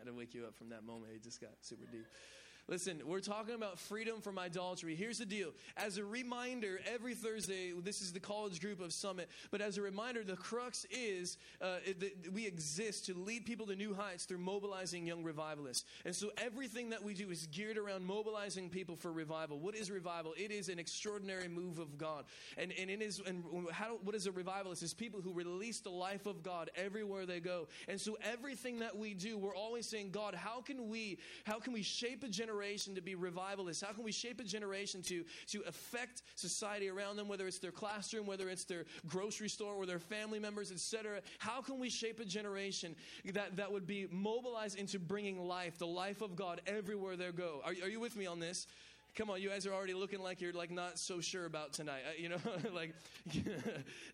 I didn't wake you up from that moment. It just got super deep. Listen, we're talking about freedom from idolatry. Here's the deal. As a reminder, every Thursday, this is the College Group of Summit. But as a reminder, the crux is we exist to lead people to new heights through mobilizing young revivalists. And so everything that we do is geared around mobilizing people for revival. What is revival? It is an extraordinary move of God. And it is. And what is a revivalist? It's people who release the life of God everywhere they go. And so everything that we do, we're always saying, God, how can we shape a generation to be revivalists? How can we shape a generation to affect society around them, whether it's their classroom, whether it's their grocery store or their family members, etc.? How can we shape a generation that would be mobilized into bringing life, the life of God, everywhere they go? Are you with me on this? Come on, you guys are already looking like you're like not so sure about tonight.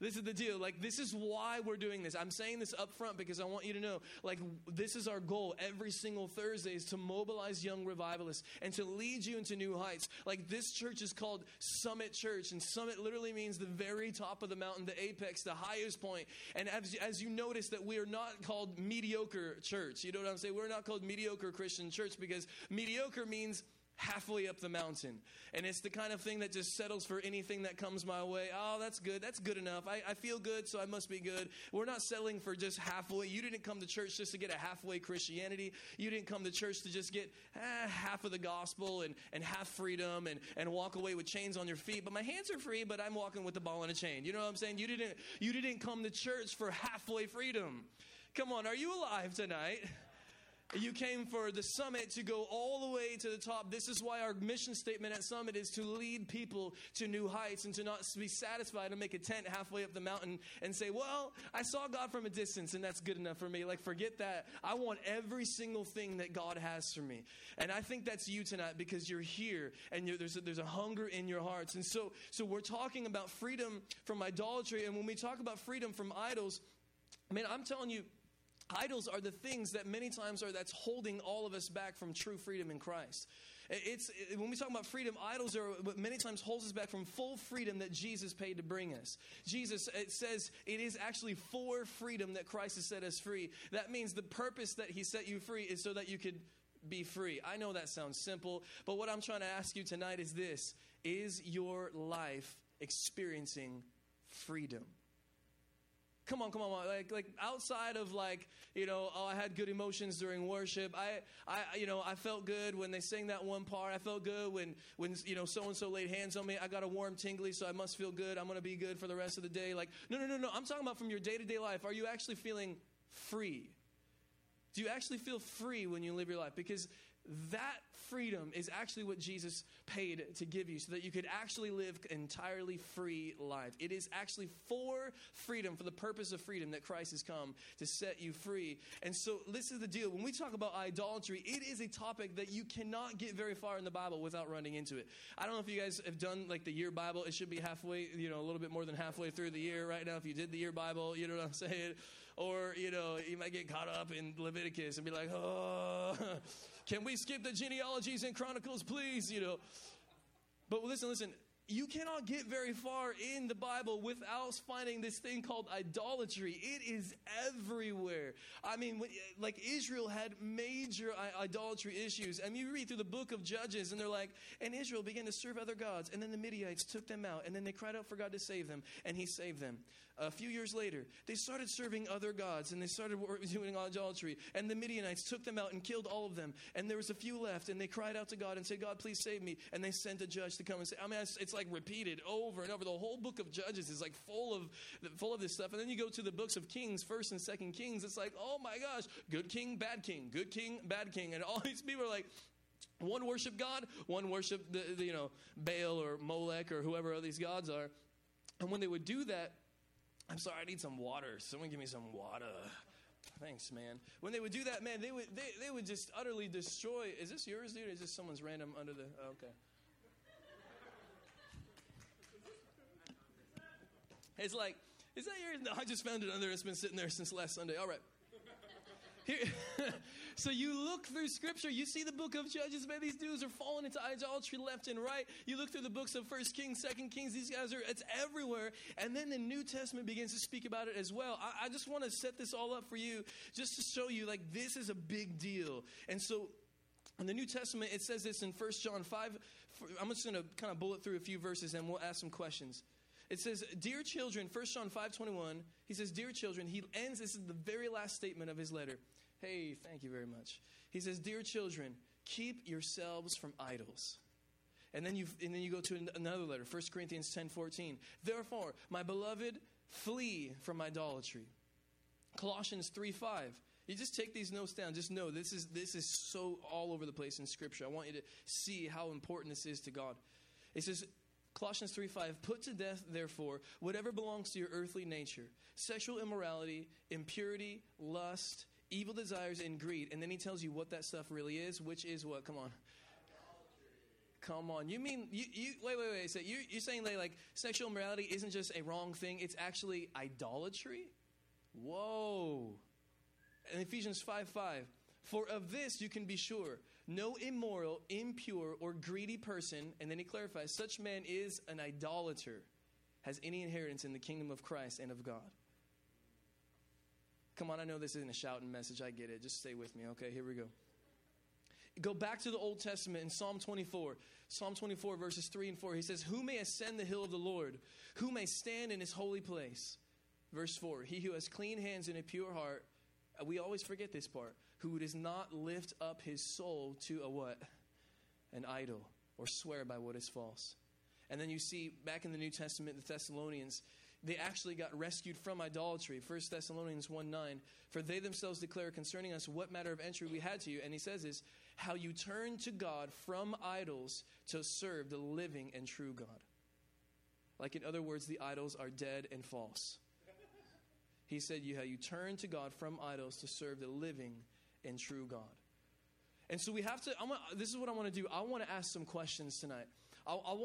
This is the deal. Like, this is why we're doing this. I'm saying this up front because I want you to know, like, this is our goal every single Thursday is to mobilize young revivalists and to lead you into new heights. Like, this church is called Summit Church, and Summit literally means the very top of the mountain, the apex, the highest point. And as you notice that we are not called mediocre church. You know what I'm saying? We're not called mediocre Christian church because mediocre means halfway up the mountain. And it's the kind of thing that just settles for anything that comes my way. Oh, that's good. That's good enough. I feel good, so I must be good. We're not settling for just halfway. You didn't come to church just to get a halfway Christianity. You didn't come to church to just get half of the gospel and half freedom and walk away with chains on your feet. But my hands are free, but I'm walking with the ball and a chain. You know what I'm saying? You didn't come to church for halfway freedom. Come on, are you alive tonight? You came for the Summit to go all the way to the top. This is why our mission statement at Summit is to lead people to new heights and to not be satisfied and make a tent halfway up the mountain and say, well, I saw God from a distance and that's good enough for me. Like, forget that. I want every single thing that God has for me. And I think that's you tonight because you're here and there's a hunger in your hearts. And so we're talking about freedom from idolatry. And when we talk about freedom from idols, man, I'm telling you, idols are the things that many times that's holding all of us back from true freedom in Christ. When we talk about freedom, idols are what many times holds us back from full freedom that Jesus paid to bring us. Jesus, it says, it is actually for freedom that Christ has set us free. That means the purpose that he set you free is so that you could be free. I know that sounds simple, but what I'm trying to ask you tonight is this: is your life experiencing freedom? Come on. Like outside of like, you know, oh, I had good emotions during worship. I felt good when they sang that one part. I felt good when you know, so-and-so laid hands on me. I got a warm tingly, so I must feel good. I'm going to be good for the rest of the day. Like, no. I'm talking about from your day-to-day life. Are you actually feeling free? Do you actually feel free when you live your life? Because that freedom is actually what Jesus paid to give you so that you could actually live an entirely free life. It is actually for freedom, for the purpose of freedom, that Christ has come to set you free. And so this is the deal. When we talk about idolatry, it is a topic that you cannot get very far in the Bible without running into it. I don't know if you guys have done like the year Bible. It should be halfway, you know, a little bit more than halfway through the year right now if you did the year Bible, you know what I'm saying? Or, you know, you might get caught up in Leviticus and be like, oh, can we skip the genealogies and chronicles, please, you know. But listen, you cannot get very far in the Bible without finding this thing called idolatry. It is everywhere. I mean, like Israel had major idolatry issues. I mean, you read through the book of Judges and they're like, and Israel began to serve other gods. And then the Midianites took them out. And then they cried out for God to save them. And he saved them. A few years later, they started serving other gods and they started doing idolatry. And the Midianites took them out and killed all of them. And there was a few left and they cried out to God and said, God, please save me. And they sent a judge to come and say, I mean, it's like repeated over and over. The whole book of Judges is like full of this stuff. And then you go to the books of Kings, 1st and 2nd Kings. It's like, oh my gosh, good king, bad king, good king, bad king. And all these people are like, one worship God, one worship the you know, Baal or Molech or whoever all these gods are. And when they would do that, I'm sorry, I need some water. Someone give me some water. Thanks, man. When they would do that, man, they would just utterly destroy. Is this yours, dude? Or is this someone's random under the? Oh, okay. It's like, is that yours? No, I just found it under. It's been sitting there since last Sunday. All right. Here, So you look through Scripture, you see the book of Judges, man, these dudes are falling into idolatry left and right. You look through the books of 1 Kings, 2 Kings, these guys are, it's everywhere. And then the New Testament begins to speak about it as well. I just want to set this all up for you just to show you, like, this is a big deal. And so in the New Testament, it says this in 1 John 5. I'm just going to kind of bullet through a few verses and we'll ask some questions. It says, dear children, 1 John 5:21, he says, dear children, he ends, this is the very last statement of his letter. Hey, thank you very much. He says, dear children, keep yourselves from idols. And then you go to another letter, 1 Corinthians 10:14. Therefore, my beloved, flee from idolatry. Colossians 3:5. You just take these notes down. Just know this is so all over the place in Scripture. I want you to see how important this is to God. It says, Colossians 3:5, put to death, therefore, whatever belongs to your earthly nature, sexual immorality, impurity, lust, evil desires, and greed. And then he tells you what that stuff really is, which is what? Come on. Come on. You mean, wait. So you're saying that, like, sexual immorality isn't just a wrong thing. It's actually idolatry? Whoa. And Ephesians 5:5. For of this you can be sure, no immoral, impure, or greedy person, and then he clarifies, such man is an idolater, has any inheritance in the kingdom of Christ and of God. Come on, I know this isn't a shouting message. I get it. Just stay with me. Okay, here we go. Go back to the Old Testament in Psalm 24. Psalm 24, verses 3 and 4. He says, who may ascend the hill of the Lord? Who may stand in his holy place? Verse 4, he who has clean hands and a pure heart. We always forget this part. Who does not lift up his soul to a what? An idol, or swear by what is false. And then you see back in the New Testament, the Thessalonians, they actually got rescued from idolatry. 1 Thessalonians 1:9, for they themselves declare concerning us what matter of entry we had to you. And he says this, how you turn to God from idols to serve the living and true God. Like, in other words, the idols are dead and false. He said, how you turn to God from idols to serve the living and true God. And so we have to, this is what I want to do. I want to ask some questions tonight. We're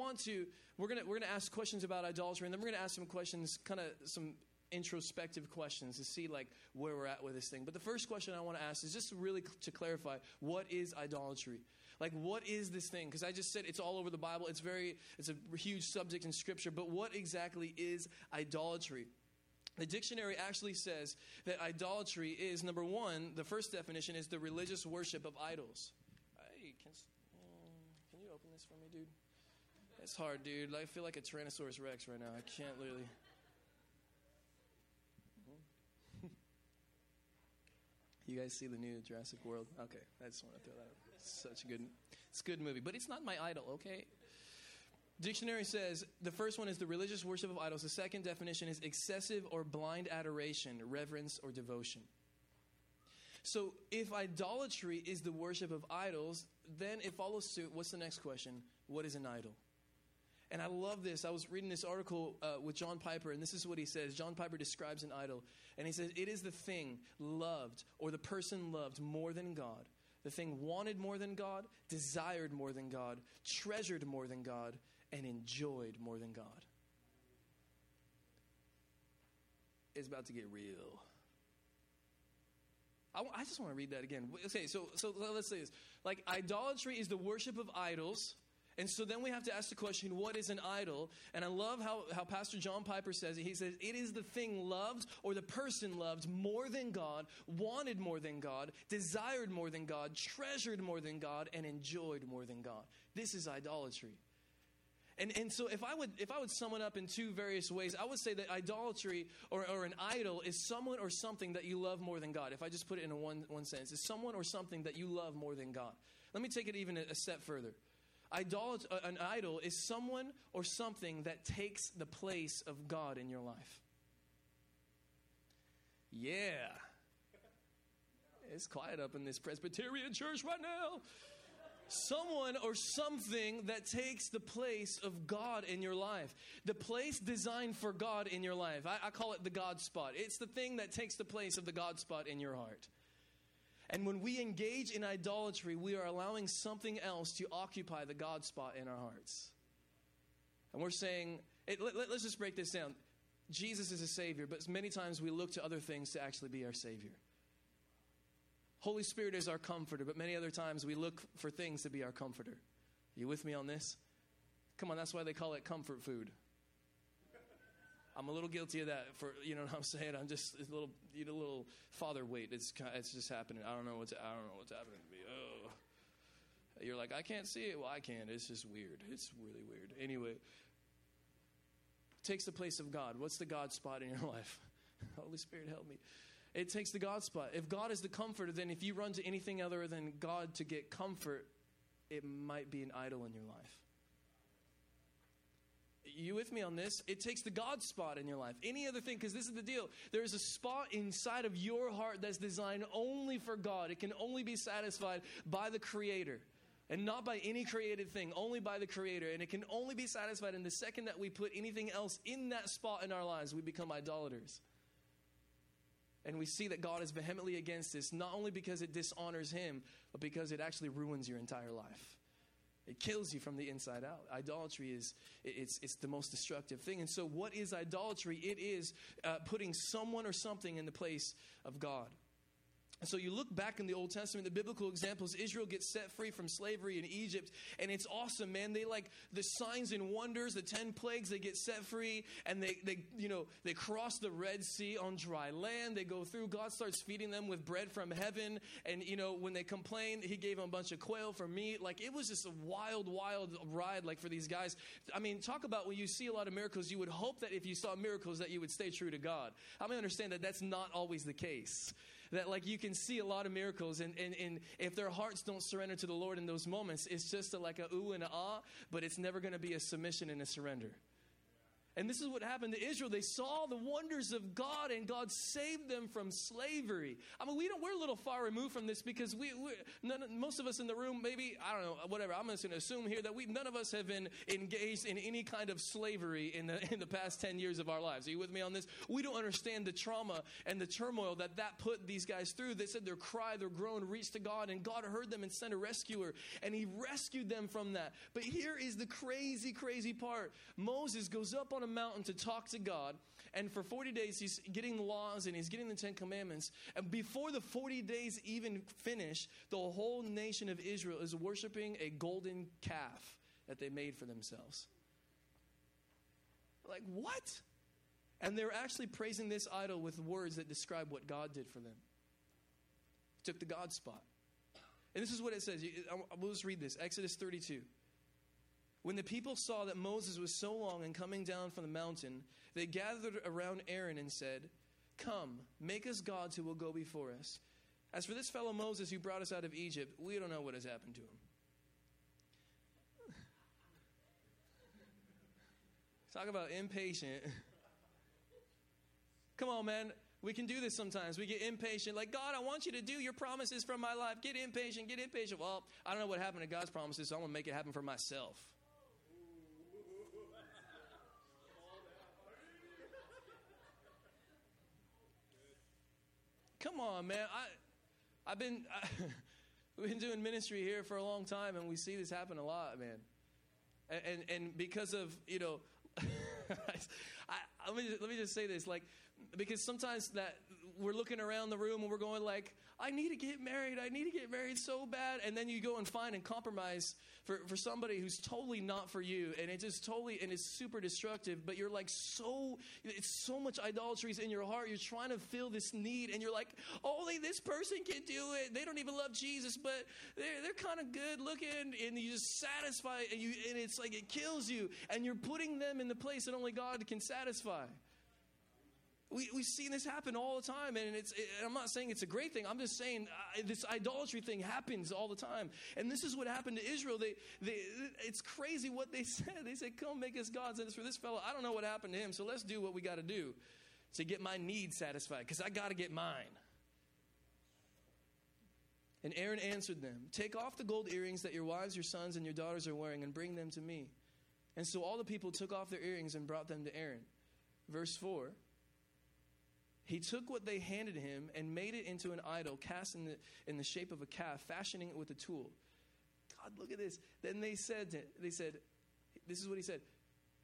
going to ask questions about idolatry, and then we're going to ask some questions, kind of some introspective questions to see, like, where we're at with this thing. But the first question I want to ask is just really to clarify, what is idolatry? Like, what is this thing? Because I just said it's all over the Bible. It's a huge subject in Scripture. But what exactly is idolatry? The dictionary actually says that idolatry is, number one, the first definition is the religious worship of idols. Hey, can you open this for me, dude? It's hard, dude. I feel like a Tyrannosaurus Rex right now. I can't literally. You guys see the new Jurassic World? Okay, I just want to throw that out. It's a good movie, but it's not my idol, okay? Dictionary says the first one is the religious worship of idols. The second definition is excessive or blind adoration, reverence, or devotion. So if idolatry is the worship of idols, then it follows suit. What's the next question? What is an idol? And I love this. I was reading this article with John Piper, and this is what he says. John Piper describes an idol, and he says, it is the thing loved or the person loved more than God, the thing wanted more than God, desired more than God, treasured more than God, and enjoyed more than God. It's about to get real. I just want to read that again. Okay, so let's say this. Like, idolatry is the worship of idols. And so then we have to ask the question, what is an idol? And I love how Pastor John Piper says it. He says, it is the thing loved or the person loved more than God, wanted more than God, desired more than God, treasured more than God, and enjoyed more than God. This is idolatry. And so if I would sum it up in two various ways, I would say that idolatry or an idol is someone or something that you love more than God. If I just put it in a one sentence, it's someone or something that you love more than God. Let me take it even a step further. An idol is someone or something that takes the place of God in your life. Yeah. It's quiet up in this Presbyterian church right now. Someone or something that takes the place of God in your life. The place designed for God in your life. I call it the God spot. It's the thing that takes the place of the God spot in your heart. And when we engage in idolatry, we are allowing something else to occupy the God spot in our hearts. And we're saying, let's just break this down. Jesus is a Savior, but many times we look to other things to actually be our Savior. Holy Spirit is our comforter, but many other times we look for things to be our comforter. Are you with me on this? Come on, that's why they call it comfort food. I'm a little guilty of that. For you know what I'm saying? I'm just a little, you know, little father weight. It's just happening. I don't know what's happening to me. Oh, you're like, I can't see it. Well, I can. It's just weird. It's really weird. Anyway, it takes the place of God. What's the God spot in your life? Holy Spirit, help me. It takes the God spot. If God is the comforter, then if you run to anything other than God to get comfort, it might be an idol in your life. You with me on this? It takes the God spot in your life. Any other thing, because this is the deal. There is a spot inside of your heart that's designed only for God. It can only be satisfied by the Creator and not by any created thing, only by the Creator. And it can only be satisfied in the second that we put anything else in that spot in our lives, we become idolaters. And we see that God is vehemently against this, not only because it dishonors Him, but because it actually ruins your entire life. It kills you from the inside out. Idolatry is it's the most destructive thing. And so what is idolatry? It is putting someone or something in the place of God. So you look back in the Old Testament, the biblical examples, Israel gets set free from slavery in Egypt, and it's awesome, man. They like the signs and wonders, the 10 plagues, they get set free, and they cross the Red Sea on dry land. They go through. God starts feeding them with bread from heaven, and when they complained, He gave them a bunch of quail for meat. Like, it was just a wild, wild ride. Like, for these guys, I mean, talk about when you see a lot of miracles, you would hope that if you saw miracles that you would stay true to God. I mean, understand that that's not always the case. That like you can see a lot of miracles, and if their hearts don't surrender to the Lord in those moments, it's just like a ooh and a ah, but it's never going to be a submission and a surrender. And this is what happened to Israel. They saw the wonders of God, and God saved them from slavery. I mean, we're a little far removed from this because most of us in the room, maybe, I don't know, whatever. I'm just going to assume here that none of us have been engaged in any kind of slavery in the past 10 years of our lives. Are you with me on this? We don't understand the trauma and the turmoil that put these guys through. They said their cry, their groan reached to God, and God heard them and sent a rescuer, and He rescued them from that. But here is the crazy, crazy part. Moses goes up on a mountain to talk to God, and for 40 days he's getting laws and he's getting the 10 Commandments, and before the 40 days even finish, the whole nation of Israel is worshiping a golden calf that they made for themselves. Like, what? And they're actually praising this idol with words that describe what God did for them. He took the God spot. And this is what it says. We'll just read this. Exodus 32. When the people saw that Moses was so long in coming down from the mountain, they gathered around Aaron and said, "Come, make us gods who will go before us. As for this fellow Moses who brought us out of Egypt, we don't know what has happened to him." Talk about impatient. Come on, man. We can do this sometimes. We get impatient. Like, God, I want you to do your promises from my life. Get impatient. Get impatient. Well, I don't know what happened to God's promises, so I'm going to make it happen for myself. Come on, man. We've been doing ministry here for a long time, and we see this happen a lot, man. And because of, let me just say this, like, because sometimes that we're looking around the room and we're going like, I need to get married. I need to get married so bad. And then you go and find and compromise for somebody who's totally not for you. And it just totally, and it's super destructive, but you're like, it's so much idolatry in your heart. You're trying to fill this need. And you're like, only this person can do it. They don't even love Jesus, but they're kind of good looking. And you just satisfy it, and it's like, it kills you. And you're putting them in the place that only God can satisfy. We've seen this happen all the time, and and I'm not saying it's a great thing. I'm just saying this idolatry thing happens all the time. And this is what happened to Israel. It's crazy what they said. They said, "Come, make us gods." And it's for this fellow. I don't know what happened to him, so let's do what we got to do to get my need satisfied, because I got to get mine. And Aaron answered them, "Take off the gold earrings that your wives, your sons, and your daughters are wearing, and bring them to me." And so all the people took off their earrings and brought them to Aaron. Verse 4. He took what they handed him and made it into an idol cast in the shape of a calf, fashioning it with a tool. God, look at this. Then they said, this is what he said.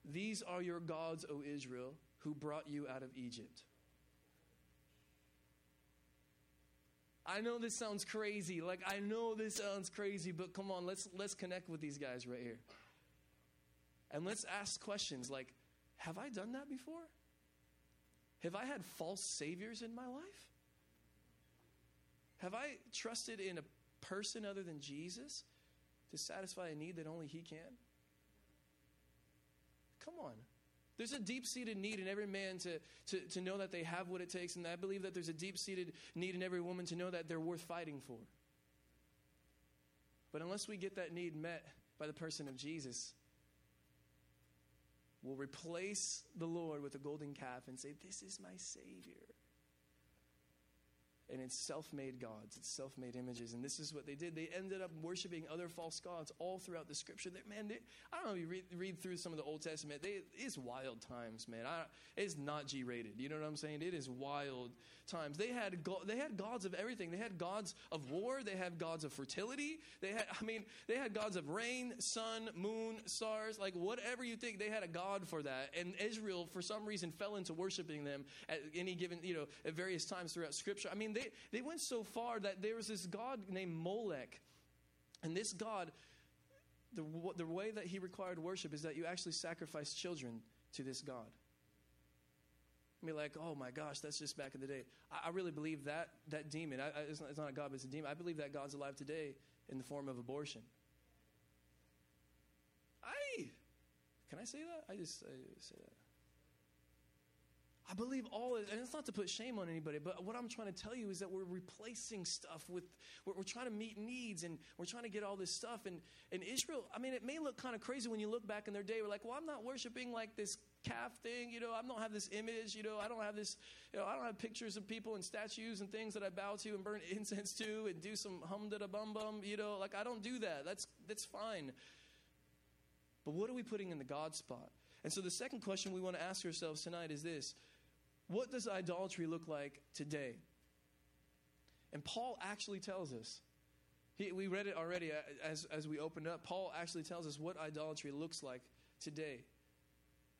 "These are your gods, O Israel, who brought you out of Egypt." I know this sounds crazy. But come on, let's connect with these guys right here. And let's ask questions like, have I done that before? Have I had false saviors in my life? Have I trusted in a person other than Jesus to satisfy a need that only He can? Come on. There's a deep-seated need in every man to know that they have what it takes. And I believe that there's a deep-seated need in every woman to know that they're worth fighting for. But unless we get that need met by the person of Jesus, we'll replace the Lord with a golden calf and say, this is my Savior. And it's self-made gods. It's self-made images. And this is what they did. They ended up worshiping other false gods all throughout the Scripture. I don't know if you read through some of the Old Testament. It's wild times, man. It's not G-rated. You know what I'm saying? It is wild times. They had gods of everything. They had gods of war. They had gods of fertility. They had gods of rain, sun, moon, stars. Like, whatever you think, they had a god for that. And Israel, for some reason, fell into worshiping them at any given, at various times throughout Scripture. They went so far that there was this god named Molech. And this god, the way that he required worship is that you actually sacrifice children to this god. I mean, like, oh my gosh, that's just back in the day. I really believe that demon, it's not a god, but it's a demon. I believe that god's alive today in the form of abortion. Can I say that? I say that. I believe all is, and it's not to put shame on anybody, but what I'm trying to tell you is that we're replacing stuff with, we're trying to meet needs, and we're trying to get all this stuff. And Israel, it may look kind of crazy when you look back in their day. We're like, well, I'm not worshiping like this calf thing, I don't have this image, I don't have this, I don't have pictures of people and statues and things that I bow to and burn incense to and do some hum da da bum bum, I don't do that. That's fine. But what are we putting in the God spot? And so the second question we want to ask ourselves tonight is this: what does idolatry look like today? And Paul actually tells us. We read it already as we opened up. Paul actually tells us what idolatry looks like today.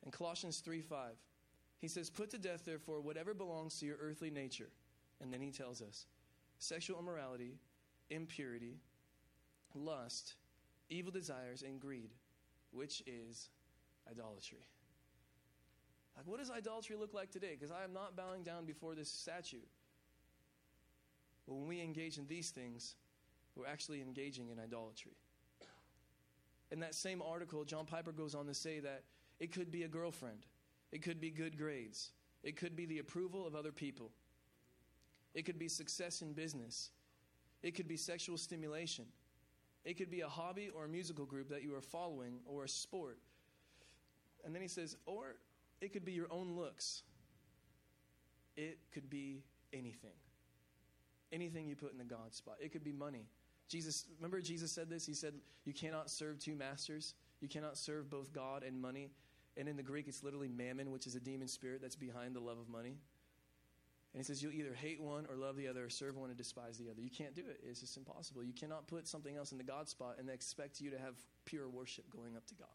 In Colossians 3:5, he says, "Put to death, therefore, whatever belongs to your earthly nature." And then he tells us, sexual immorality, impurity, lust, evil desires, and greed, which is idolatry. Like, what does idolatry look like today? Because I am not bowing down before this statue. But when we engage in these things, we're actually engaging in idolatry. In that same article, John Piper goes on to say that it could be a girlfriend. It could be good grades. It could be the approval of other people. It could be success in business. It could be sexual stimulation. It could be a hobby or a musical group that you are following, or a sport. And then he says, or it could be your own looks. It could be anything. Anything you put in the God spot. It could be money. Remember Jesus said this? He said, you cannot serve two masters. You cannot serve both God and money. And in the Greek, it's literally mammon, which is a demon spirit that's behind the love of money. And he says, you'll either hate one or love the other, or serve one and despise the other. You can't do it. It's just impossible. You cannot put something else in the God spot and expect you to have pure worship going up to God.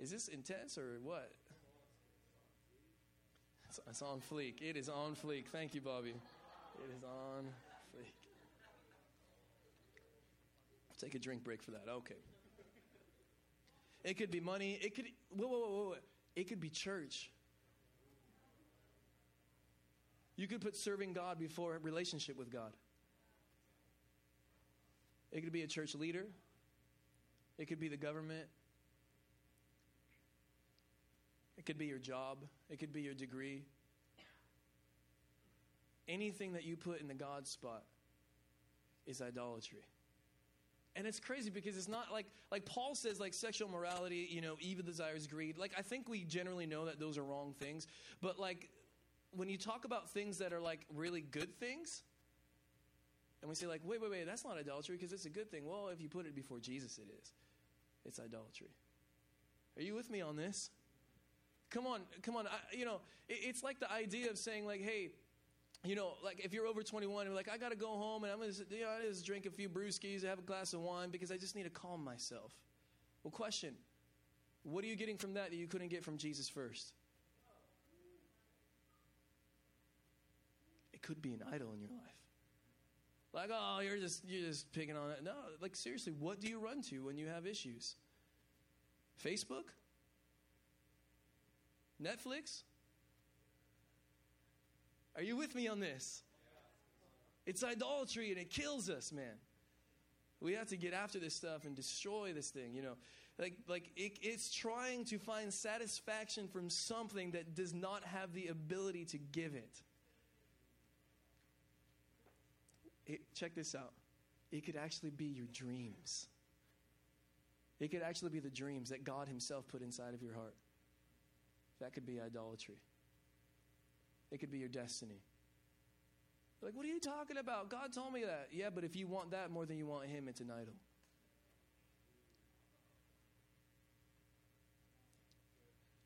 Is this intense or what? It's on fleek. It is on fleek. Thank you, Bobby. It is on fleek. I'll take a drink break for that. Okay. It could be money. It could... Whoa. It could be church. You could put serving God before a relationship with God. It could be a church leader. It could be the government. It could be your job. It could be your degree. Anything that you put in the God spot is idolatry. And it's crazy because it's not like Paul says, like sexual morality, evil desires, greed. Like, I think we generally know that those are wrong things. But like when you talk about things that are like really good things, and we say like, wait, that's not idolatry because it's a good thing. Well, if you put it before Jesus, it is. It's idolatry. Are you with me on this? Come on. It's like the idea of saying like, hey, like if you're over 21 and you're like, I got to go home and I'm going to just drink a few brewskis, have a glass of wine because I just need to calm myself. Well, question, what are you getting from that you couldn't get from Jesus first? It could be an idol in your life. Like, oh, you're just picking on it. No, like seriously, what do you run to when you have issues? Facebook? Netflix? Are you with me on this? It's idolatry and it kills us, man. We have to get after this stuff and destroy this thing, you know. It's trying to find satisfaction from something that does not have the ability to give it. Check this out. It could actually be your dreams. It could actually be the dreams that God himself put inside of your heart. That could be idolatry. It could be your destiny. Like, what are you talking about? God told me that. Yeah, but if you want that more than you want him, it's an idol.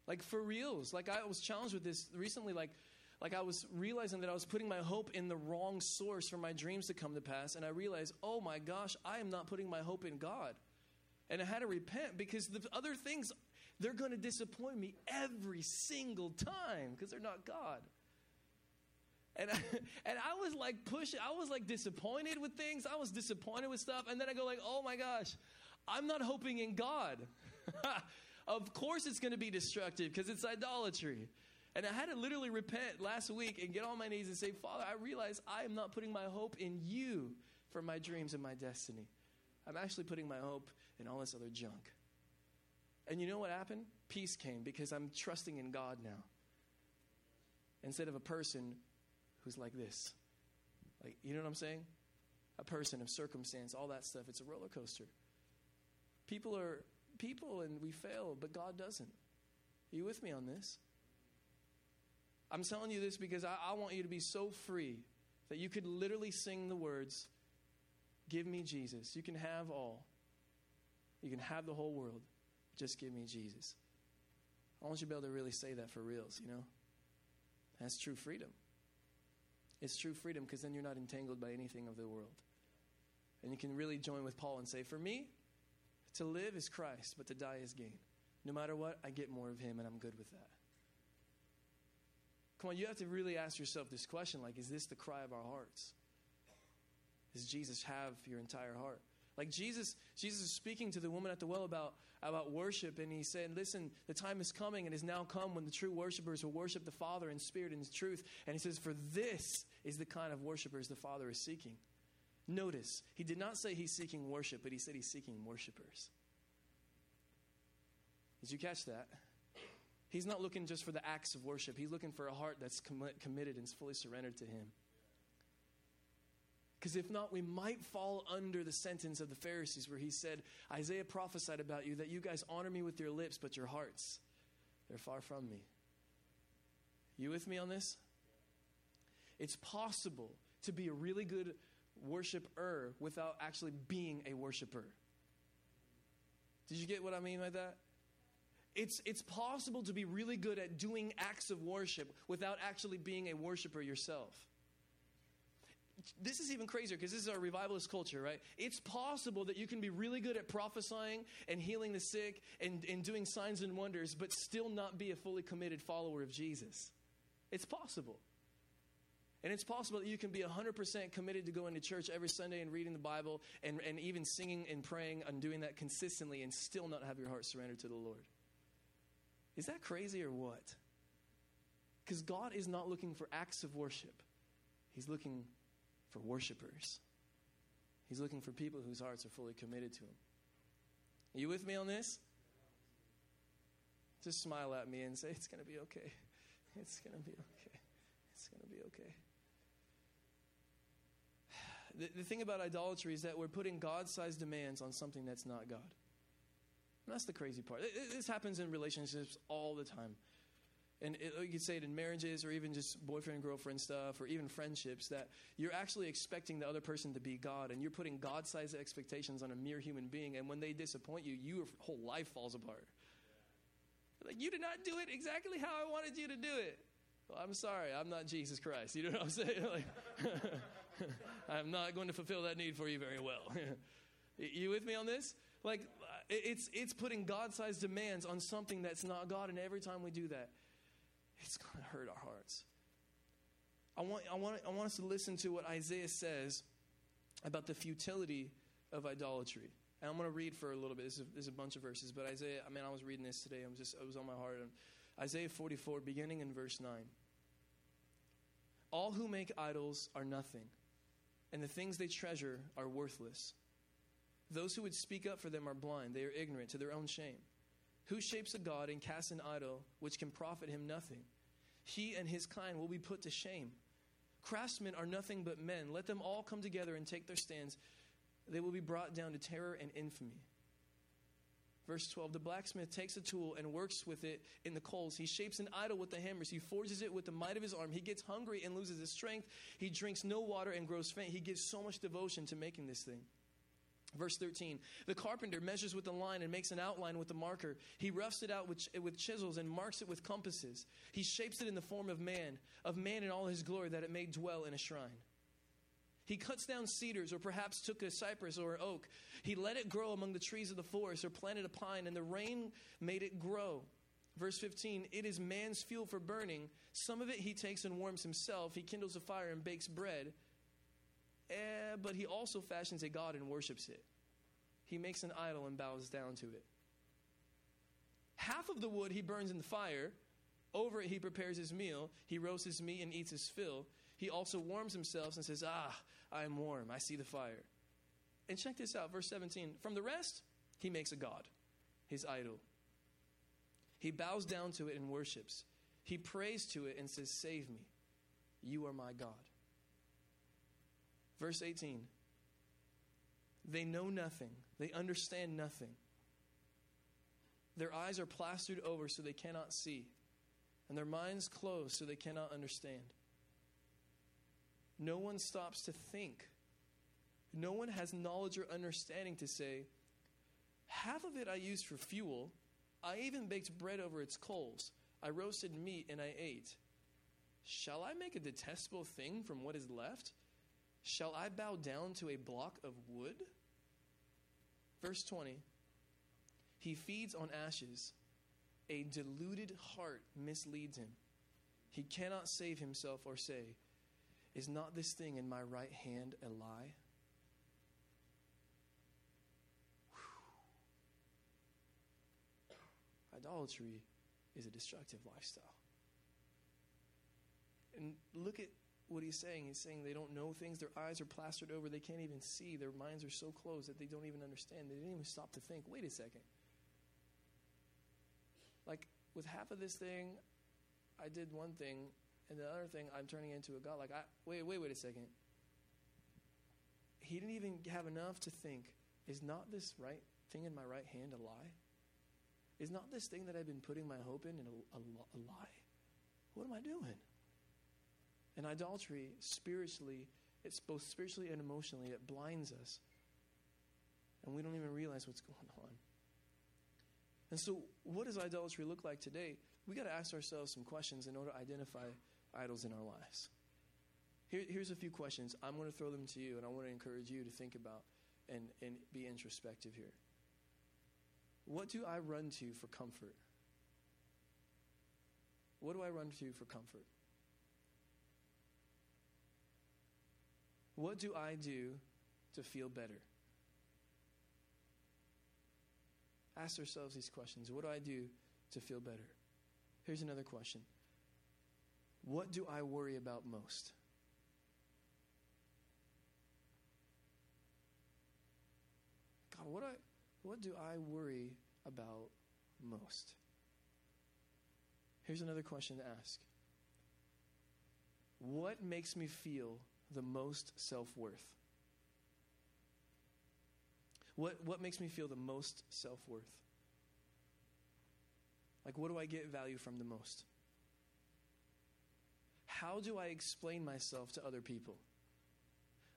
Like, for reals. Like, I was challenged with this recently. Like I was realizing that I was putting my hope in the wrong source for my dreams to come to pass. And I realized, oh my gosh, I am not putting my hope in God. And I had to repent because the other things, they're going to disappoint me every single time because they're not God. And I was like pushing. I was like disappointed with things. I was disappointed with stuff. And then I go like, oh my gosh, I'm not hoping in God. Of course it's going to be destructive because it's idolatry. And I had to literally repent last week and get on my knees and say, Father, I realize I am not putting my hope in you for my dreams and my destiny. I'm actually putting my hope in all this other junk. And you know what happened? Peace came because I'm trusting in God now. Instead of a person who's like this. Like, you know what I'm saying? A person of circumstance, all that stuff. It's a roller coaster. People are people and we fail, but God doesn't. Are you with me on this? I'm telling you this because I want you to be so free that you could literally sing the words, give me Jesus. You can have all. You can have the whole world. Just give me Jesus. I want you to be able to really say that for reals, you know? That's true freedom. It's true freedom because then you're not entangled by anything of the world. And you can really join with Paul and say, for me, to live is Christ, but to die is gain. No matter what, I get more of him and I'm good with that. Come on, you have to really ask yourself this question, like, is this the cry of our hearts? Does Jesus have your entire heart? Like Jesus is speaking to the woman at the well about worship, and he said, listen, the time is coming and is now come when the true worshipers will worship the Father in spirit and in truth. And he says, for this is the kind of worshipers the Father is seeking. Notice, he did not say he's seeking worship, but he said he's seeking worshipers. Did you catch that? He's not looking just for the acts of worship. He's looking for a heart that's committed and fully surrendered to him. Because if not, we might fall under the sentence of the Pharisees where he said, Isaiah prophesied about you that you guys honor me with your lips, but your hearts, they're far from me. You with me on this? It's possible to be a really good worshiper without actually being a worshiper. Did you get what I mean by that? It's possible to be really good at doing acts of worship without actually being a worshiper yourself. This is even crazier because this is our revivalist culture, right? It's possible that you can be really good at prophesying and healing the sick and doing signs and wonders, but still not be a fully committed follower of Jesus. It's possible. And it's possible that you can be 100% committed to going to church every Sunday and reading the Bible and even singing and praying and doing that consistently and still not have your heart surrendered to the Lord. Is that crazy or what? Because God is not looking for acts of worship. He's looking for worshipers. He's looking for people whose hearts are fully committed to him. Are you with me on this? Just smile at me and say, it's going to be okay. It's going to be okay. It's going to be okay. The thing about idolatry is that we're putting God-sized demands on something that's not God. And that's the crazy part. This happens in relationships all the time. And you could say it in marriages or even just boyfriend, girlfriend stuff or even friendships that you're actually expecting the other person to be God and you're putting God-sized expectations on a mere human being. And when they disappoint you, your whole life falls apart. Like, you did not do it exactly how I wanted you to do it. Well, I'm sorry. I'm not Jesus Christ. You know what I'm saying? Like, I'm not going to fulfill that need for you very well. You with me on this? Like, it's putting God-sized demands on something that's not God, and every time we do that, it's going to hurt our hearts. I want us to listen to what Isaiah says about the futility of idolatry. And I'm going to read for a little bit. There's a bunch of verses. But Isaiah, I mean, I was reading this today. It was on my heart. And Isaiah 44, beginning in verse 9. All who make idols are nothing, and the things they treasure are worthless. Those who would speak up for them are blind. They are ignorant to their own shame. Who shapes a god and casts an idol which can profit him nothing? He and his kind will be put to shame. Craftsmen are nothing but men. Let them all come together and take their stands. They will be brought down to terror and infamy. Verse 12, the blacksmith takes a tool and works with it in the coals. He shapes an idol with the hammers. He forges it with the might of his arm. He gets hungry and loses his strength. He drinks no water and grows faint. He gives so much devotion to making this thing. Verse 13, the carpenter measures with the line and makes an outline with the marker. He roughs it out with chisels and marks it with compasses. He shapes it in the form of man in all his glory, that it may dwell in a shrine. He cuts down cedars, or perhaps took a cypress or an oak. He let it grow among the trees of the forest, or planted a pine, and the rain made it grow. Verse 15, it is man's fuel for burning. Some of it he takes and warms himself. He kindles a fire and bakes bread. But he also fashions a god and worships it. He makes an idol and bows down to it. Half of the wood he burns in the fire. Over it he prepares his meal. He roasts his meat and eats his fill. He also warms himself and says, I am warm. I see the fire. And check this out, verse 17. From the rest, he makes a god, his idol. He bows down to it and worships. He prays to it and says, save me. You are my God. Verse 18. They know nothing. They understand nothing. Their eyes are plastered over so they cannot see. And their minds closed so they cannot understand. No one stops to think. No one has knowledge or understanding to say, half of it I used for fuel. I even baked bread over its coals. I roasted meat and I ate. Shall I make a detestable thing from what is left? Shall I bow down to a block of wood? Verse 20. He feeds on ashes. A deluded heart misleads him. He cannot save himself or say, is not this thing in my right hand a lie? Whew. Idolatry is a destructive lifestyle. And look at what he's saying. He's saying they don't know things. Their eyes are plastered over. They can't even see. Their minds are so closed that they don't even understand. They didn't even stop to think. Wait a second. Like, with half of this thing, I did one thing, and the other thing, I'm turning into a god. Like, wait a second. He didn't even have enough to think, is not this right thing in my right hand a lie? Is not this thing that I've been putting my hope in a lie? What am I doing? And idolatry, spiritually, it's both spiritually and emotionally, it blinds us. And we don't even realize what's going on. And so what does idolatry look like today? We got to ask ourselves some questions in order to identify idols in our lives. Here's a few questions. I'm going to throw them to you, and I want to encourage you to think about and be introspective here. What do I run to for comfort? What do I run to for comfort? What do I do to feel better? Ask ourselves these questions. What do I do to feel better? Here's another question. What do I worry about most? God, what do I worry about most? Here's another question to ask. What makes me feel the most self-worth? What makes me feel the most self-worth? Like, what do I get value from the most? How do I explain myself to other people?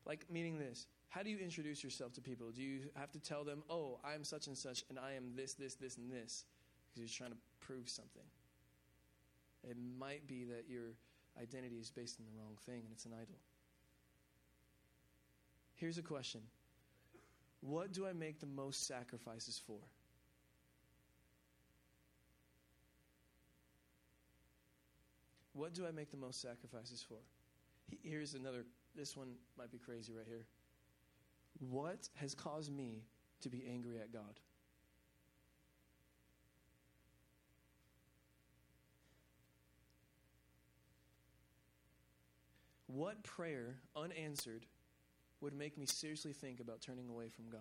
Like, meaning this. How do you introduce yourself to people? Do you have to tell them, oh, I'm such and such, and I am this, this, this, and this? Because you're trying to prove something. It might be that your identity is based on the wrong thing, and it's an idol. Here's a question. What do I make the most sacrifices for? What do I make the most sacrifices for? Here's another. This one might be crazy right here. What has caused me to be angry at God? What prayer, unanswered, would make me seriously think about turning away from God?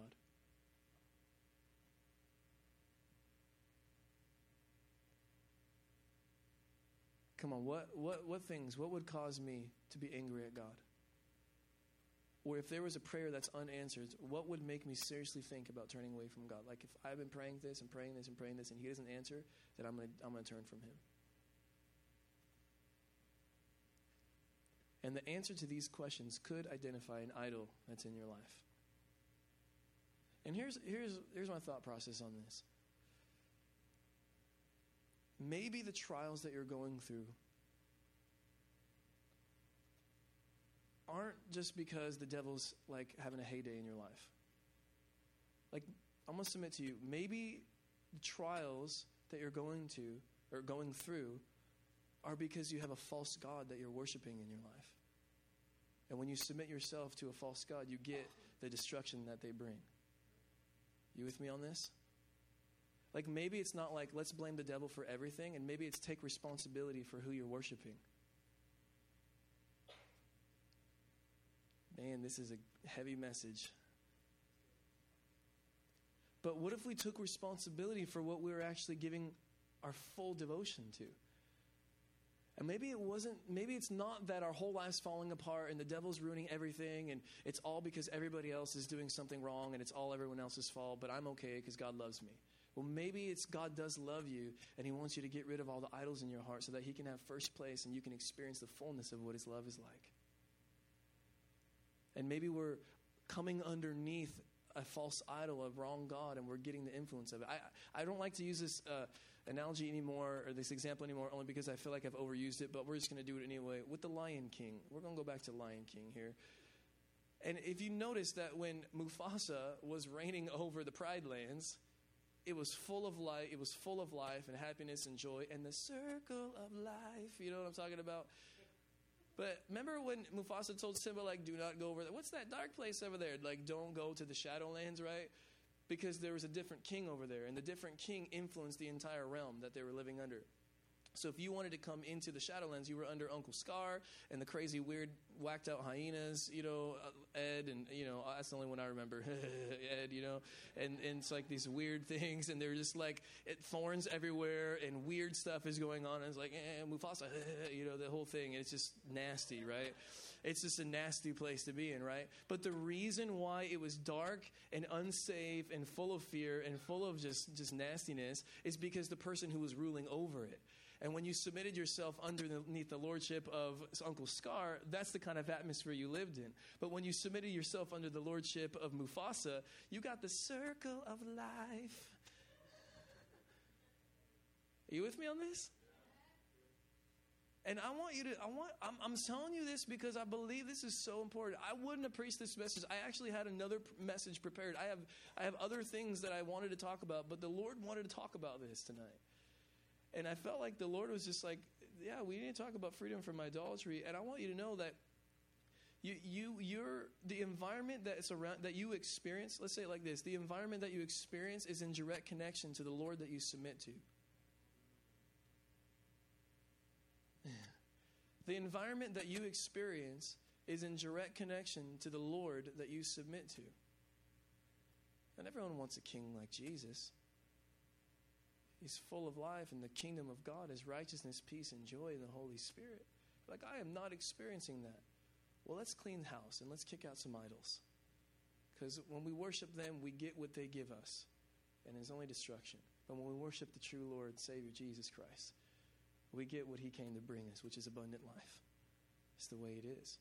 Come on, what things, what would cause me to be angry at God? Or if there was a prayer that's unanswered, what would make me seriously think about turning away from God? Like, if I've been praying this and praying this and praying this and he doesn't answer, then I'm going to turn from him. And the answer to these questions could identify an idol that's in your life. And here's my thought process on this. Maybe the trials that you're going through aren't just because the devil's like having a heyday in your life. Like, I'm going to submit to you, maybe the trials that you're going through are because you have a false god that you're worshiping in your life. And when you submit yourself to a false god, you get the destruction that they bring. You with me on this? Like, maybe it's not like, let's blame the devil for everything, and maybe it's take responsibility for who you're worshiping. Man, this is a heavy message. But what if we took responsibility for what we were actually giving our full devotion to? And maybe it's not that our whole life's falling apart and the devil's ruining everything and it's all because everybody else is doing something wrong and it's all everyone else's fault, but I'm okay because God loves me. Well, maybe it's God does love you and he wants you to get rid of all the idols in your heart so that he can have first place and you can experience the fullness of what his love is like. And maybe we're coming underneath a false idol, a wrong god, and we're getting the influence of it. I don't like to use this analogy anymore, or this example anymore, only because I feel like I've overused it, but we're just going to do it anyway. With the Lion King, we're going to go back to Lion King here. And if you notice that when Mufasa was reigning over the Pride Lands, it was full of light, it was full of life and happiness and joy and the circle of life. You know what I'm talking about? But remember when Mufasa told Simba, like, do not go over there. What's that dark place over there? Like, don't go to the Shadowlands, right? Because there was a different king over there. And the different king influenced the entire realm that they were living under. So if you wanted to come into the Shadowlands, you were under Uncle Scar and the crazy, weird, whacked-out hyenas, you know, Ed, and, you know, that's the only one I remember, Ed, you know. And it's like these weird things, and they're just like thorns everywhere, and weird stuff is going on. And it's like, Mufasa, you know, the whole thing. And it's just nasty, right? It's just a nasty place to be in, right? But the reason why it was dark and unsafe and full of fear and full of just nastiness is because the person who was ruling over it. And when you submitted yourself underneath the lordship of Uncle Scar, that's the kind of atmosphere you lived in. But when you submitted yourself under the lordship of Mufasa, you got the circle of life. Are you with me on this? And I want you to, I'm telling you this because I believe this is so important. I wouldn't have preached this message. I actually had another message prepared. I have other things that I wanted to talk about, but the Lord wanted to talk about this tonight. And I felt like the Lord was just like, yeah, we need to talk about freedom from idolatry. And I want you to know that you're the environment that is around, that you experience. Let's say it like this: the environment that you experience is in direct connection to the Lord that you submit to. The environment that you experience is in direct connection to the Lord that you submit to. And everyone wants a king like Jesus. He's full of life, and the kingdom of God is righteousness, peace, and joy in the Holy Spirit. Like, I am not experiencing that. Well, let's clean house, and let's kick out some idols. Because when we worship them, we get what they give us, and it's only destruction. But when we worship the true Lord and Savior, Jesus Christ, we get what he came to bring us, which is abundant life. It's the way it is.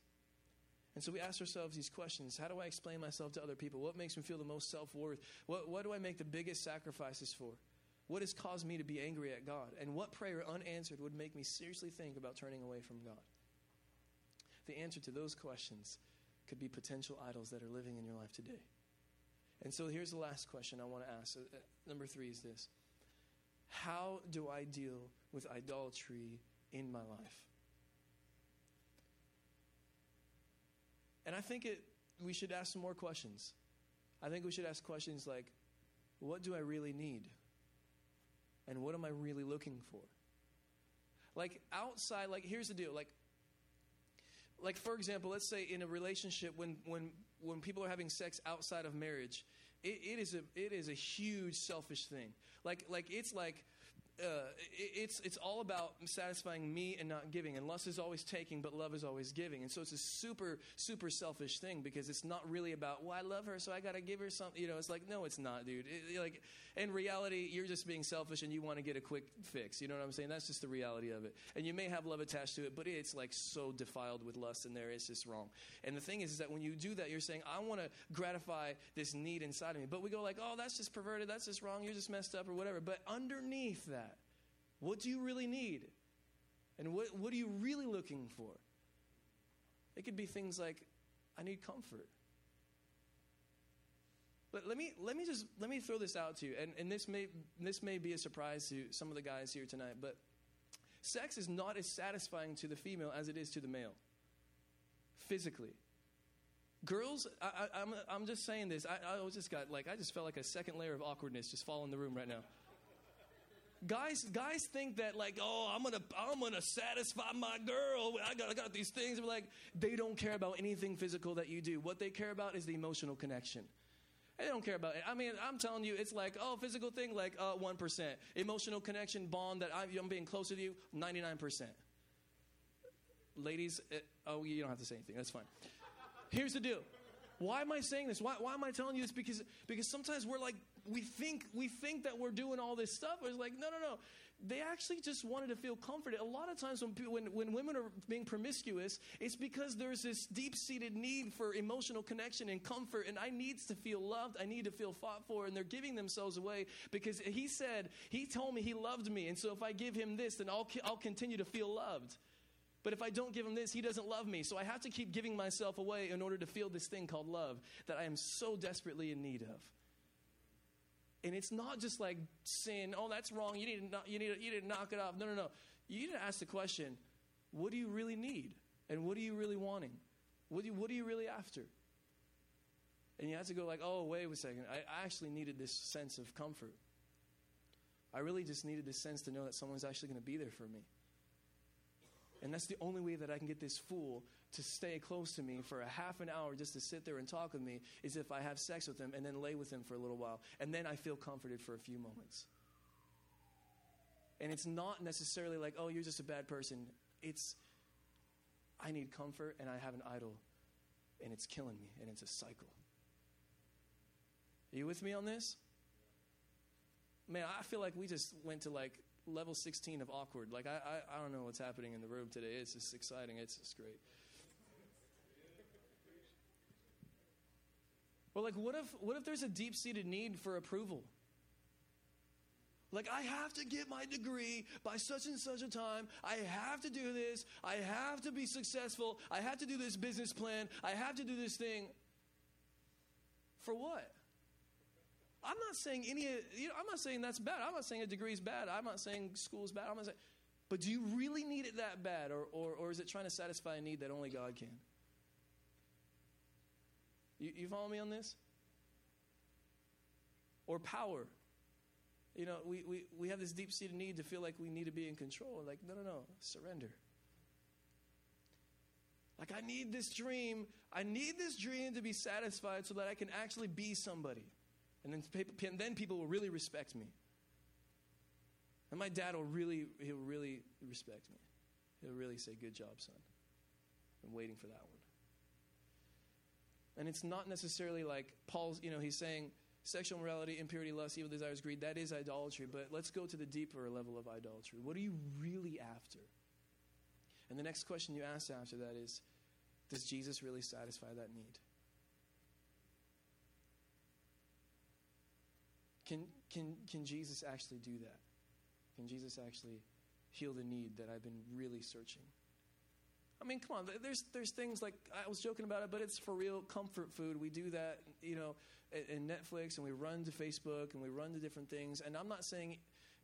And so we ask ourselves these questions. How do I explain myself to other people? What makes me feel the most self-worth? What do I make the biggest sacrifices for? What has caused me to be angry at God? And what prayer unanswered would make me seriously think about turning away from God? The answer to those questions could be potential idols that are living in your life today. And so here's the last question I want to ask. Number 3 is this: how do I deal with idolatry in my life? And I think we should ask some more questions. I think we should ask questions like, what do I really need? And what am I really looking for? Like outside, like here's the deal. Like for example, let's say in a relationship when people are having sex outside of marriage, it is a huge selfish thing. It's all about satisfying me and not giving, and lust is always taking, but love is always giving. And so it's a super, super selfish thing because it's not really about, well, I love her, so I got to give her something. You know, it's like, no, it's not, dude. In reality, you're just being selfish and you want to get a quick fix. You know what I'm saying? That's just the reality of it. And you may have love attached to it, but it's like so defiled with lust in there. It's just wrong. And the thing is that when you do that, you're saying, I want to gratify this need inside of me. But we go like, oh, that's just perverted. That's just wrong. You're just messed up or whatever. But underneath that, what do you really need? And what are you really looking for? It could be things like, I need comfort. But let me throw this out to you, and this may be a surprise to some of the guys here tonight, but sex is not as satisfying to the female as it is to the male. Physically. Girls, I'm just saying this. I just felt like a second layer of awkwardness just fall in the room right now. Guys think that like, oh, I'm gonna satisfy my girl. I got these things. But like, they don't care about anything physical that you do. What they care about is the emotional connection. They don't care about it. I mean, I'm telling you, it's like, oh, physical thing, like 1%. Emotional connection, bond that I'm being closer to you, 99%. Ladies, you don't have to say anything. That's fine. Here's the deal. Why am I saying this? Why am I telling you this? Because sometimes we're like, we think that we're doing all this stuff. It's like, no. They actually just wanted to feel comforted. A lot of times when women are being promiscuous, it's because there's this deep-seated need for emotional connection and comfort, and I need to feel loved, I need to feel fought for, and they're giving themselves away because he told me he loved me, and so if I give him this, then I'll continue to feel loved. But if I don't give him this, he doesn't love me. So I have to keep giving myself away in order to feel this thing called love that I am so desperately in need of. And it's not just like sin. Oh, that's wrong. You need to knock it off. No. You need to ask the question: what do you really need, and what are you really wanting? What are you really after? And you have to go like, oh, wait a second. I actually needed this sense of comfort. I really just needed this sense to know that someone's actually going to be there for me. And that's the only way that I can get this fool to stay close to me for a half an hour just to sit there and talk with me is if I have sex with him and then lay with him for a little while. And then I feel comforted for a few moments. And it's not necessarily like, oh, you're just a bad person. It's, I need comfort and I have an idol and it's killing me and it's a cycle. Are you with me on this? Man, I feel like we just went to like level 16 of awkward. Like, I don't know what's happening in the room today. It's just exciting. It's just great. Well, like, what if there's a deep-seated need for approval? Like, I have to get my degree by such and such a time. I have to do this. I have to be successful. I have to do this business plan. I have to do this thing. For what? I'm not saying I'm not saying that's bad. I'm not saying a degree is bad. I'm not saying school is bad. I'm not saying, but do you really need it that bad, or is it trying to satisfy a need that only God can? You follow me on this? Or power. You know, we have this deep-seated need to feel like we need to be in control. Like, no, surrender. Like, I need this dream to be satisfied so that I can actually be somebody. And then people will really respect me. And my dad he'll really respect me. He'll really say, good job, son. I'm waiting for that one. And it's not necessarily like Paul's, you know, he's saying sexual immorality, impurity, lust, evil desires, greed, that is idolatry. But let's go to the deeper level of idolatry. What are you really after? And the next question you ask after that is, does Jesus really satisfy that need? Can Jesus actually do that? Can Jesus actually heal the need that I've been really searching? I mean, come on. There's things like, I was joking about it, but it's for real comfort food. We do that, you know, in Netflix, and we run to Facebook, and we run to different things. And I'm not saying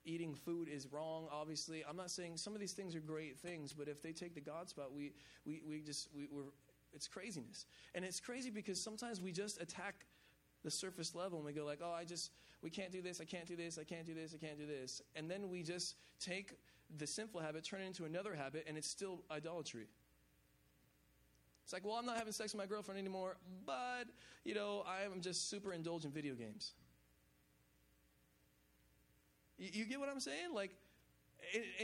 eating food is wrong, obviously. I'm not saying some of these things are great things, but if they take the God spot, we just, we, we're it's craziness. And it's crazy because sometimes we just attack the surface level and we go like, oh, we can't do this, I can't do this, I can't do this, I can't do this. And then we just take the sinful habit, turn it into another habit, and it's still idolatry. It's like, well, I'm not having sex with my girlfriend anymore, but, you know, I'm just super indulgent video games. You get what I'm saying? Like,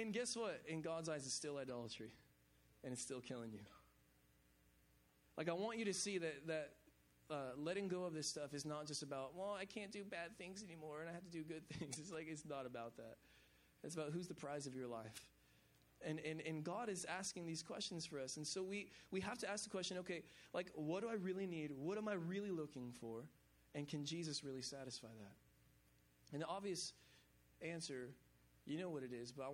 and guess what? In God's eyes, it's still idolatry, and it's still killing you. Like, I want you to see that letting go of this stuff is not just about, well, I can't do bad things anymore, and I have to do good things. It's like, it's not about that. It's about who's the prize of your life. And God is asking these questions for us. And so we have to ask the question, okay, like, what do I really need? What am I really looking for? And can Jesus really satisfy that? And the obvious answer, you know what it is, but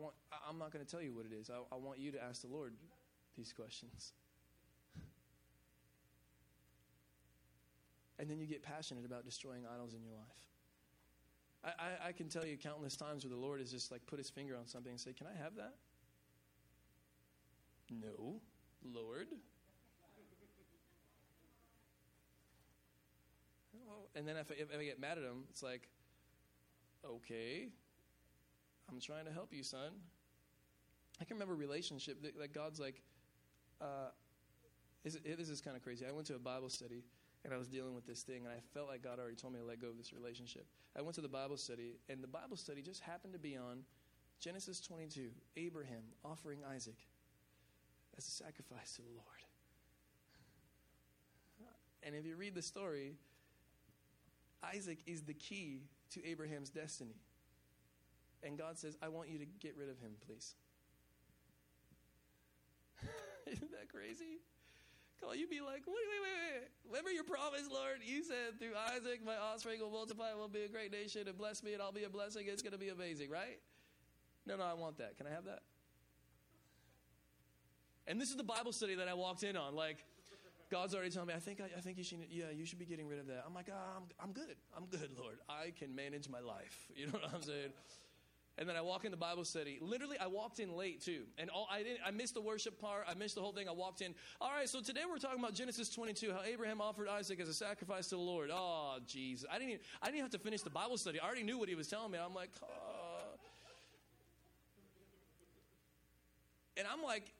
I'm not going to tell you what it is. I want you to ask the Lord these questions. And then you get passionate about destroying idols in your life. I can tell you countless times where the Lord has just like put his finger on something and say, can I have that? No, Lord. And then if I get mad at him, it's like, okay, I'm trying to help you, son. I can remember a relationship that God's like, this is kind of crazy. I went to a Bible study, and I was dealing with this thing, and I felt like God already told me to let go of this relationship. I went to the Bible study, and the Bible study just happened to be on Genesis 22, Abraham offering Isaac as a sacrifice to the Lord. And if you read the story, Isaac is the key to Abraham's destiny. And God says, I want you to get rid of him, please. Isn't that crazy? Call you'd be like, wait. Remember your promise, Lord. You said through Isaac, my offspring will multiply, will be a great nation, and bless me, and I'll be a blessing. It's going to be amazing, right? No, I want that. Can I have that? And this is the Bible study that I walked in on. Like, God's already telling me, I think you should be getting rid of that. I'm like, I'm good, Lord. I can manage my life. You know what I'm saying? And then I walk in the Bible study. Literally, I walked in late too, and I missed the worship part. I missed the whole thing. I walked in. All right, so today we're talking about Genesis 22, how Abraham offered Isaac as a sacrifice to the Lord. Oh, Jesus! I didn't have to finish the Bible study. I already knew what he was telling me. I'm like, oh. And I'm like,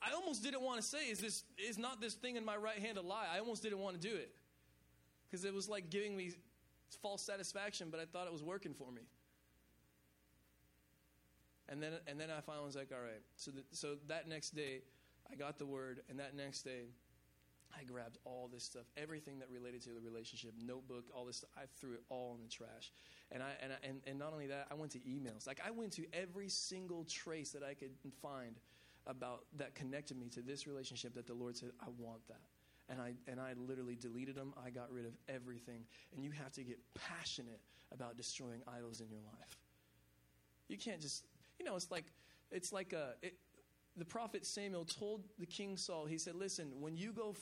I almost didn't want to say, is not this thing in my right hand a lie? I almost didn't want to do it because it was like giving me false satisfaction, but I thought it was working for me. And then I finally was like, all right. So that next day, I got the word, and that next day, I grabbed all this stuff, everything that related to the relationship, notebook, all this stuff. I threw it all in the trash. And not only that, I went to emails. Like, I went to every single trace that I could find about that connected me to this relationship that the Lord said, I want that. And I literally deleted them. I got rid of everything. And you have to get passionate about destroying idols in your life. You can't just, you know, the prophet Samuel told the king Saul, he said, listen, when you go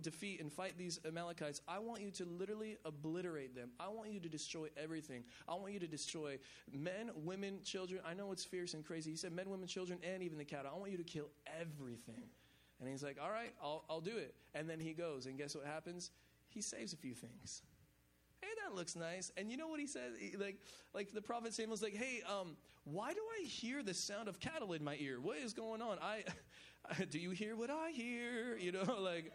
defeat and fight these Amalekites, I want you to literally obliterate them. I want you to destroy everything. I want you to destroy men, women, children. I know it's fierce and crazy. He said men, women, children, and even the cattle. I want you to kill everything. And he's like, all right, I'll do it. And then he goes, and guess what happens? He saves a few things. Hey, that looks nice. And you know what he says? Like the prophet Samuel's like, hey, why do I hear the sound of cattle in my ear? What is going on? Do you hear what I hear? You know, like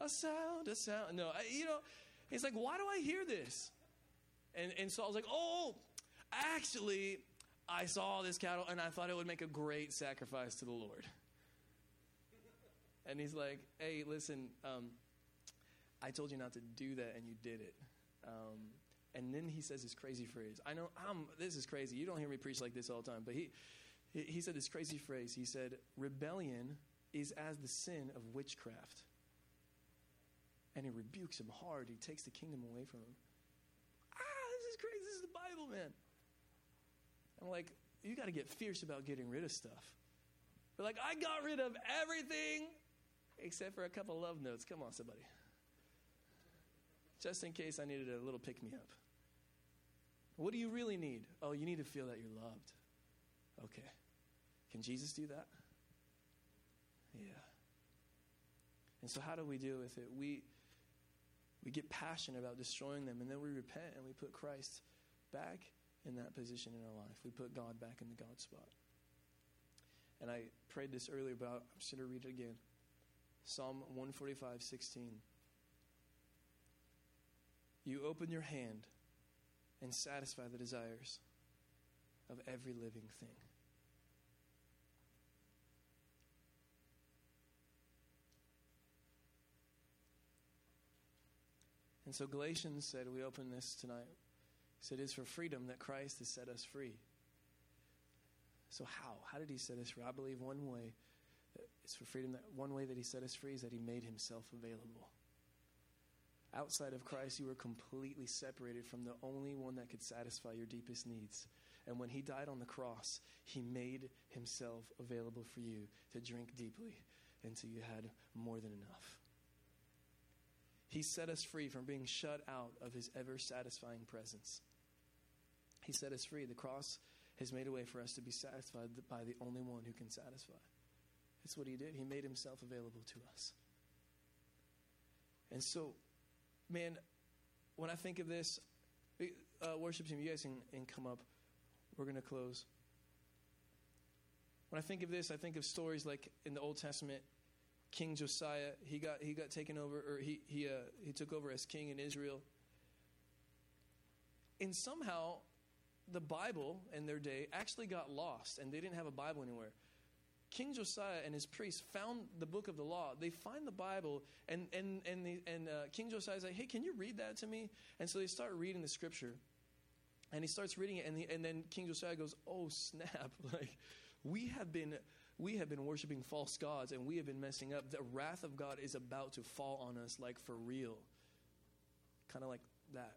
a sound. No, he's like, why do I hear this? And Saul's like, oh, actually, I saw this cattle and I thought it would make a great sacrifice to the Lord. And he's like, hey, listen, I told you not to do that, and you did it. And then he says this crazy phrase. I know this is crazy. You don't hear me preach like this all the time. But he said this crazy phrase. He said, rebellion is as the sin of witchcraft. And he rebukes him hard. He takes the kingdom away from him. This is crazy. This is the Bible, man. I'm like, you got to get fierce about getting rid of stuff. But like, I got rid of everything except for a couple love notes. Come on, somebody. Just in case I needed a little pick-me-up. What do you really need? Oh, you need to feel that you're loved. Okay. Can Jesus do that? Yeah. And so how do we deal with it? We get passionate about destroying them, and then we repent and we put Christ back in that position in our life. We put God back in the God spot. And I prayed this earlier, but I'm just going to read it again. Psalm 145:16. You open your hand and satisfy the desires of every living thing. And so Galatians said, we opened this tonight, said it is for freedom that Christ has set us free. So how? How did he set us free? I believe one way it's for freedom. That one way that he set us free is that he made himself available. Outside of Christ, you were completely separated from the only one that could satisfy your deepest needs. And when he died on the cross, he made himself available for you to drink deeply until you had more than enough. He set us free from being shut out of his ever-satisfying presence. He set us free. The cross has made a way for us to be satisfied by the only one who can satisfy. That's what he did. He made himself available to us. And so, man, when I think of this, worship team, you guys can come up. We're going to close. When I think of this, I think of stories like in the Old Testament. King Josiah, he got taken over, or he took over as king in Israel. And somehow, the Bible in their day actually got lost, and they didn't have a Bible anywhere. King Josiah and his priests found the book of the law. They find the Bible, and King Josiah's like, hey, can you read that to me? And so they start reading the scripture. And he starts reading it, and then King Josiah goes, oh, snap. Like, we have been worshiping false gods, and we have been messing up. The wrath of God is about to fall on us, like, for real. Kind of like that.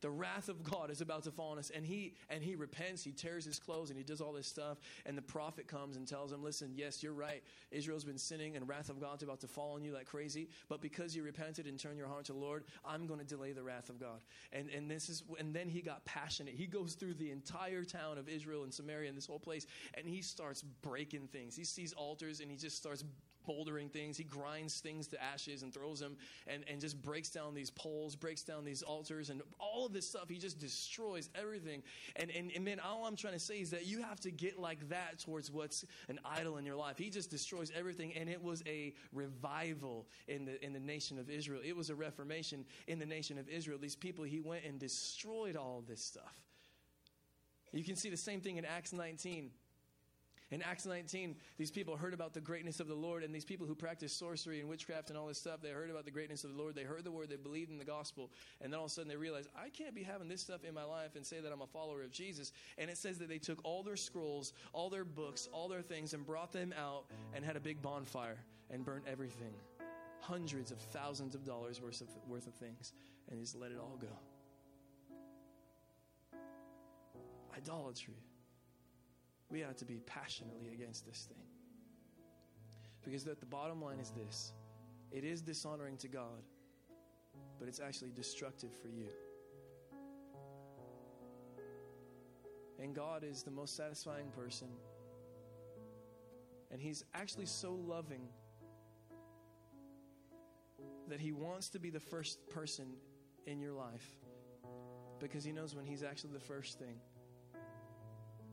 The wrath of God is about to fall on us. And he repents, he tears his clothes, and he does all this stuff. And the prophet comes and tells him, listen, yes, you're right. Israel's been sinning, and wrath of God's about to fall on you like crazy. But because you repented and turned your heart to the Lord, I'm going to delay the wrath of God. And then he got passionate. He goes through the entire town of Israel and Samaria and this whole place, and he starts breaking things. He sees altars, and he just starts bouldering things. He grinds things to ashes and throws them, and just breaks down these poles, breaks down these altars, and all of this stuff. He just destroys everything. And man, all I'm trying to say is that you have to get like that towards what's an idol in your life. He just destroys everything. And it was a revival in the nation of Israel. It was a reformation in the nation of Israel. These people, he went and destroyed all of this stuff. You can see the same thing in Acts 19. In Acts 19, these people heard about the greatness of the Lord, and these people who practiced sorcery and witchcraft and all this stuff, they heard about the greatness of the Lord. They heard the word. They believed in the gospel. And then all of a sudden they realized, I can't be having this stuff in my life and say that I'm a follower of Jesus. And it says that they took all their scrolls, all their books, all their things, and brought them out and had a big bonfire and burnt everything. Hundreds of thousands of dollars worth of things, and just let it all go. Idolatry. We ought to be passionately against this thing. Because the bottom line is this. It is dishonoring to God, but it's actually destructive for you. And God is the most satisfying person. And he's actually so loving that he wants to be the first person in your life. Because he knows when he's actually the first thing,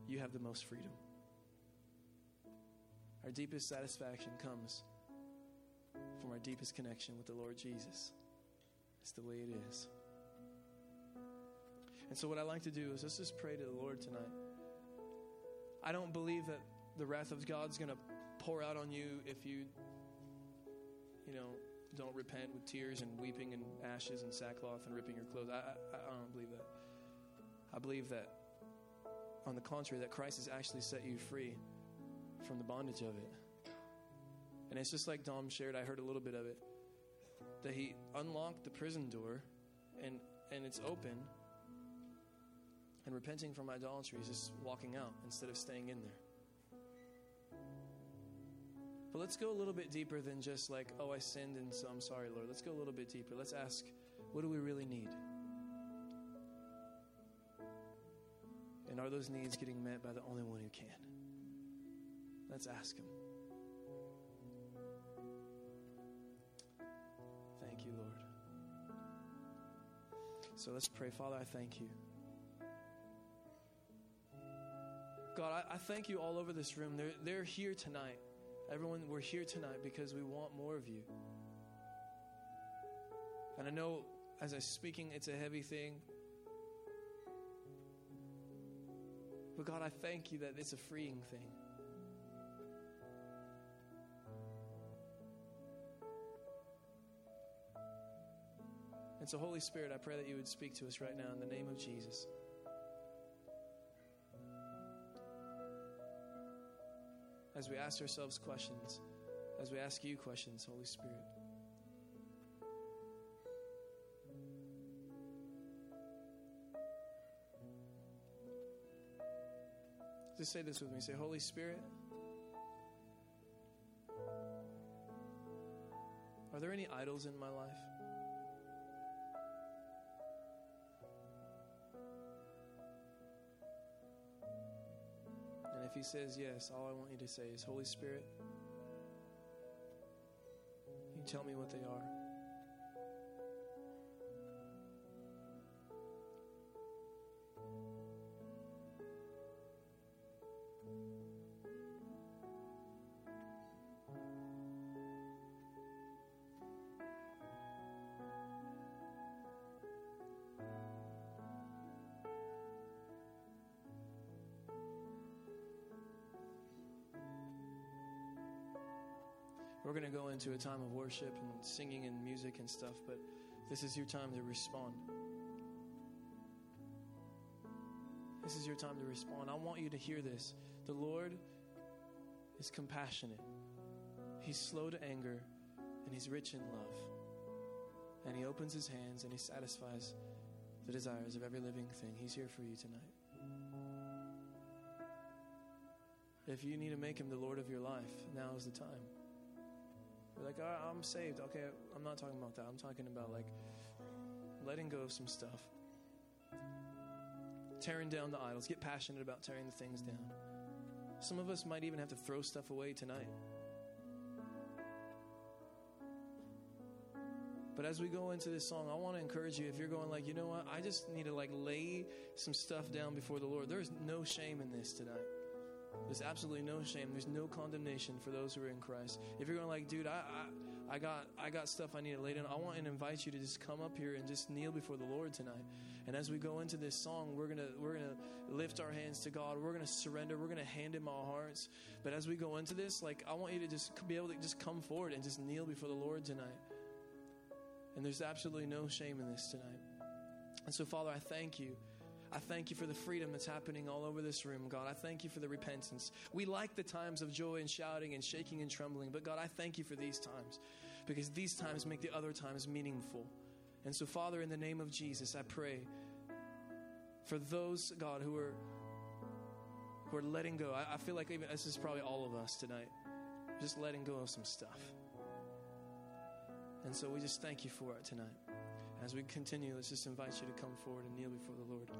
you have the most freedom. Our deepest satisfaction comes from our deepest connection with the Lord Jesus. It's the way it is. And so what I like to do is let's just pray to the Lord tonight. I don't believe that the wrath of God's going to pour out on you if you don't repent with tears and weeping and ashes and sackcloth and ripping your clothes. I don't believe that. I believe that, on the contrary, that Christ has actually set you free from the bondage of it. And it's just like Dom shared, I heard a little bit of it, that he unlocked the prison door and it's open. And repenting from idolatry is just walking out instead of staying in there. But let's go a little bit deeper than just like, oh, I sinned and so I'm sorry, Lord. Let's go a little bit deeper. Let's ask, what do we really need? And are those needs getting met by the only one who can? Let's ask him. So let's pray. Father, I thank you. God, I thank you all over this room. They're here tonight. Everyone, we're here tonight because we want more of you. And I know as I'm speaking, it's a heavy thing. But God, I thank you that it's a freeing thing. And so, Holy Spirit, I pray that you would speak to us right now in the name of Jesus. As we ask ourselves questions, as we ask you questions, Holy Spirit. Just say this with me. Say, Holy Spirit, are there any idols in my life? And if he says yes, all I want you to say is, Holy Spirit, you tell me what they are. We're going to go into a time of worship and singing and music and stuff, but this is your time to respond. This is your time to respond. I want you to hear this. The Lord is compassionate. He's slow to anger, and he's rich in love. And he opens his hands, and he satisfies the desires of every living thing. He's here for you tonight. If you need to make him the Lord of your life, now is the time. You're like, oh, I'm saved. Okay, I'm not talking about that. I'm talking about like letting go of some stuff. Tearing down the idols. Get passionate about tearing the things down. Some of us might even have to throw stuff away tonight. But as we go into this song, I want to encourage you, if you're going like, you know what, I just need to like lay some stuff down before the Lord. There's no shame in this tonight. There's absolutely no shame. There's no condemnation for those who are in Christ. If you're going like, dude, I got stuff I need to lay down, I want to invite you to just come up here and just kneel before the Lord tonight. And as we go into this song, we're gonna lift our hands to God. We're gonna surrender. We're gonna hand Him our hearts. But as we go into this, like, I want you to just be able to just come forward and just kneel before the Lord tonight. And there's absolutely no shame in this tonight. And so, Father, I thank you. I thank you for the freedom that's happening all over this room, God. I thank you for the repentance. We like the times of joy and shouting and shaking and trembling, but God, I thank you for these times, because these times make the other times meaningful. And so, Father, in the name of Jesus, I pray for those, God, who are letting go. I feel like even this is probably all of us tonight, just letting go of some stuff. And so we just thank you for it tonight. As we continue, let's just invite you to come forward and kneel before the Lord.